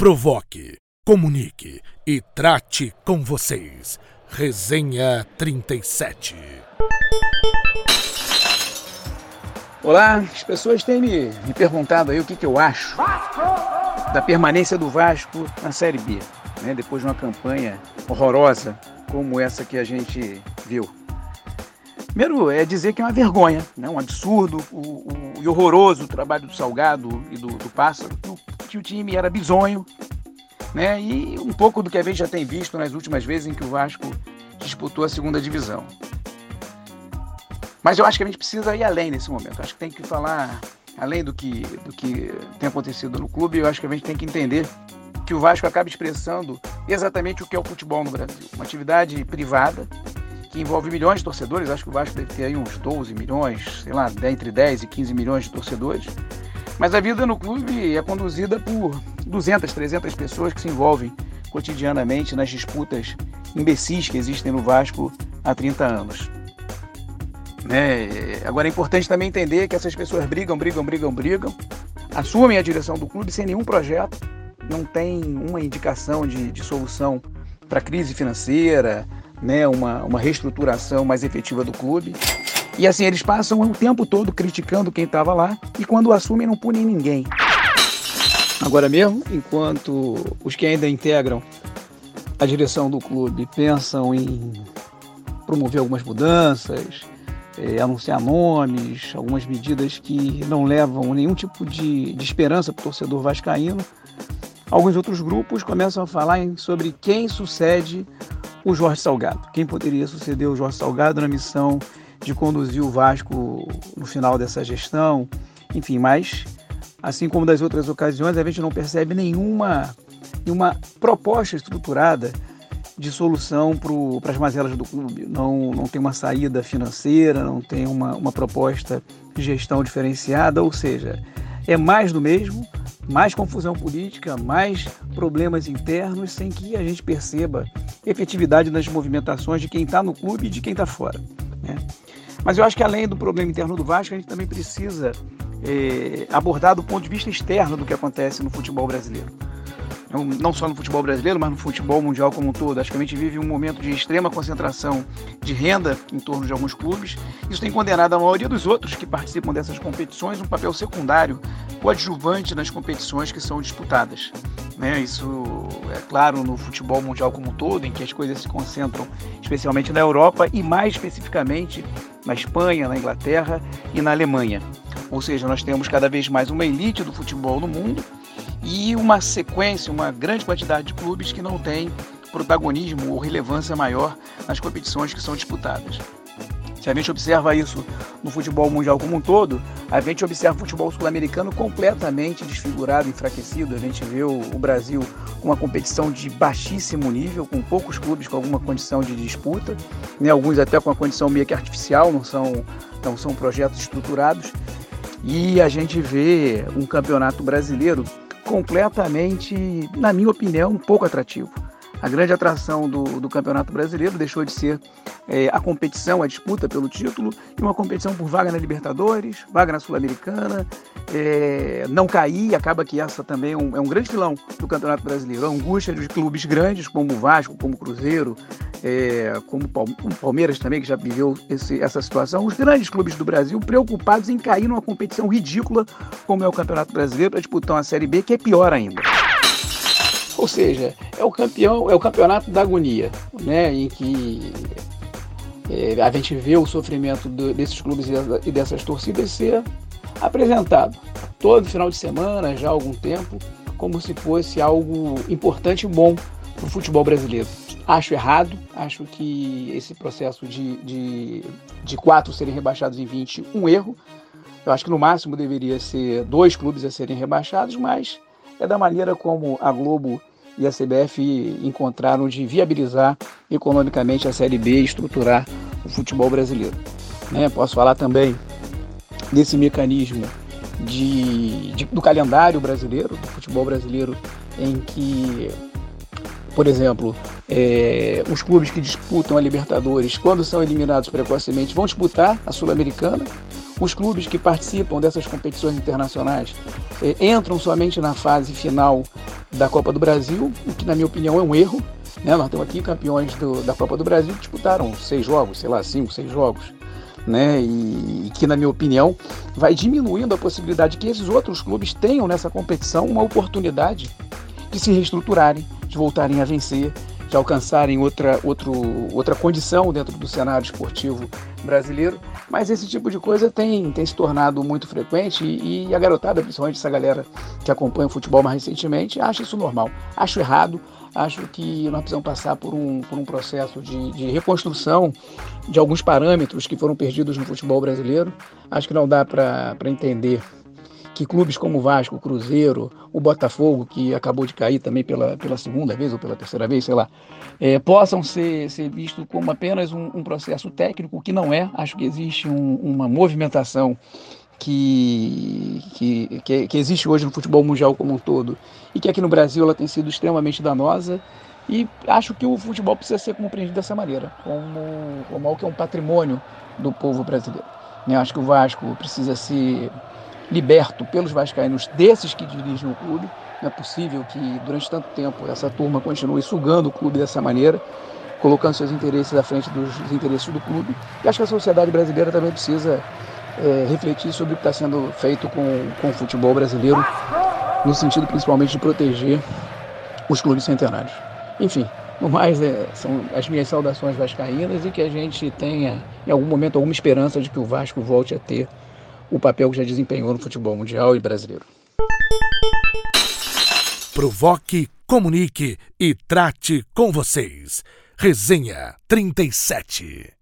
provoque, comunique e trate com vocês. Resenha 37. Olá, as pessoas têm me perguntado aí o que eu acho da permanência do Vasco na Série B, né? Depois de uma campanha horrorosa como essa que a gente viu. Primeiro é dizer que é uma vergonha, né? Um absurdo e horroroso o trabalho do Salgado e do Pássaro, que o time era bizonho, né? E um pouco do que a gente já tem visto nas últimas vezes em que o Vasco disputou a segunda divisão. Mas eu acho que a gente precisa ir além nesse momento. Acho que tem que falar além do que tem acontecido no clube. Eu acho que a gente tem que entender que o Vasco acaba expressando exatamente o que é o futebol no Brasil. Uma atividade privada que envolve milhões de torcedores. Acho que o Vasco deve ter aí uns 12 milhões, sei lá, entre 10 e 15 milhões de torcedores. Mas a vida no clube é conduzida por 200, 300 pessoas que se envolvem cotidianamente nas disputas imbecis que existem no Vasco há 30 anos. Agora é importante também entender que essas pessoas brigam, assumem a direção do clube sem nenhum projeto, não tem uma indicação de solução para a crise financeira, né, uma reestruturação mais efetiva do clube. E assim, eles passam o tempo todo criticando quem estava lá e quando assumem não punem ninguém. Agora mesmo, enquanto os que ainda integram a direção do clube pensam em promover algumas mudanças, anunciar nomes, algumas medidas que não levam nenhum tipo de esperança para o torcedor vascaíno, alguns outros grupos começam a falar sobre quem sucede o Jorge Salgado, quem poderia suceder o Jorge Salgado na missão de conduzir o Vasco no final dessa gestão, enfim, mas assim como das outras ocasiões, a gente não percebe nenhuma proposta estruturada de solução para as mazelas do clube. Não tem uma saída financeira, não tem uma proposta de gestão diferenciada, ou seja, é mais do mesmo, mais confusão política, mais problemas internos, sem que a gente perceba efetividade nas movimentações de quem está no clube e de quem está fora, né? Mas eu acho que além do problema interno do Vasco, a gente também precisa abordar do ponto de vista externo do que acontece no futebol brasileiro. Não só no futebol brasileiro, mas no futebol mundial como um todo. Acho que a gente vive um momento de extrema concentração de renda em torno de alguns clubes. Isso tem condenado a maioria dos outros que participam dessas competições um papel secundário, coadjuvante nas competições que são disputadas, né? Isso é claro no futebol mundial como um todo, em que as coisas se concentram especialmente na Europa e mais especificamente na Espanha, na Inglaterra e na Alemanha. Ou seja, nós temos cada vez mais uma elite do futebol no mundo e uma sequência, uma grande quantidade de clubes que não tem protagonismo ou relevância maior nas competições que são disputadas. Se a gente observa isso no futebol mundial como um todo, a gente observa o futebol sul-americano completamente desfigurado, enfraquecido. A gente vê o Brasil com uma competição de baixíssimo nível, com poucos clubes com alguma condição de disputa, né? Alguns até com uma condição meio que artificial, não são projetos estruturados. E a gente vê um campeonato brasileiro completamente, na minha opinião, pouco atrativo. A grande atração do Campeonato Brasileiro deixou de ser a competição, a disputa pelo título, e uma competição por vaga na Libertadores, vaga na Sul-Americana, não cair, acaba que essa também é um grande vilão do Campeonato Brasileiro. A angústia dos clubes grandes, como o Vasco, como o Cruzeiro, como o Palmeiras também, que já viveu essa situação. Os grandes clubes do Brasil preocupados em cair numa competição ridícula, como é o Campeonato Brasileiro, para disputar uma Série B, que é pior ainda. Ou seja, é o campeonato da agonia, né? Em que a gente vê o sofrimento desses clubes e dessas torcidas ser apresentado todo final de semana, já há algum tempo, como se fosse algo importante e bom para o futebol brasileiro. Acho errado, acho que esse processo de 4 serem rebaixados em 20, um erro. Eu acho que no máximo deveria ser 2 clubes a serem rebaixados, mas é da maneira como a Globo e a CBF encontraram de viabilizar economicamente a Série B e estruturar o futebol brasileiro, né? Posso falar também desse mecanismo do calendário brasileiro, do futebol brasileiro, em que, por exemplo, os clubes que disputam a Libertadores, quando são eliminados precocemente, vão disputar a Sul-Americana. Os clubes que participam dessas competições internacionais entram somente na fase final da Copa do Brasil, o que, na minha opinião, é um erro. Né? Nós temos aqui campeões da Copa do Brasil que disputaram 5, 6 jogos. Né? E que, na minha opinião, vai diminuindo a possibilidade que esses outros clubes tenham nessa competição uma oportunidade de se reestruturarem, de voltarem a vencer, de alcançarem outra condição dentro do cenário esportivo brasileiro. Mas esse tipo de coisa tem se tornado muito frequente e a garotada, principalmente essa galera que acompanha o futebol mais recentemente, acha isso normal. Acho errado. Acho que nós precisamos passar por um processo de reconstrução de alguns parâmetros que foram perdidos no futebol brasileiro. Acho que não dá para entender que clubes como o Vasco, o Cruzeiro, o Botafogo, que acabou de cair também pela segunda vez ou pela terceira vez, possam ser vistos como apenas um processo técnico, que não é. Acho que existe uma movimentação que existe hoje no futebol mundial como um todo e que aqui no Brasil ela tem sido extremamente danosa, e acho que o futebol precisa ser compreendido dessa maneira, como algo que é um patrimônio do povo brasileiro. Eu acho que o Vasco precisa ser liberto pelos vascaínos desses que dirigem o clube. Não é possível que durante tanto tempo essa turma continue sugando o clube dessa maneira, colocando seus interesses à frente dos interesses do clube, e acho que a sociedade brasileira também precisa refletir sobre o que está sendo feito com o futebol brasileiro, no sentido principalmente de proteger os clubes centenários. Enfim, no mais, são as minhas saudações vascaínas, e que a gente tenha, em algum momento, alguma esperança de que o Vasco volte a ter o papel que já desempenhou no futebol mundial e brasileiro. Provoque, comunique e trate com vocês. Resenha 37.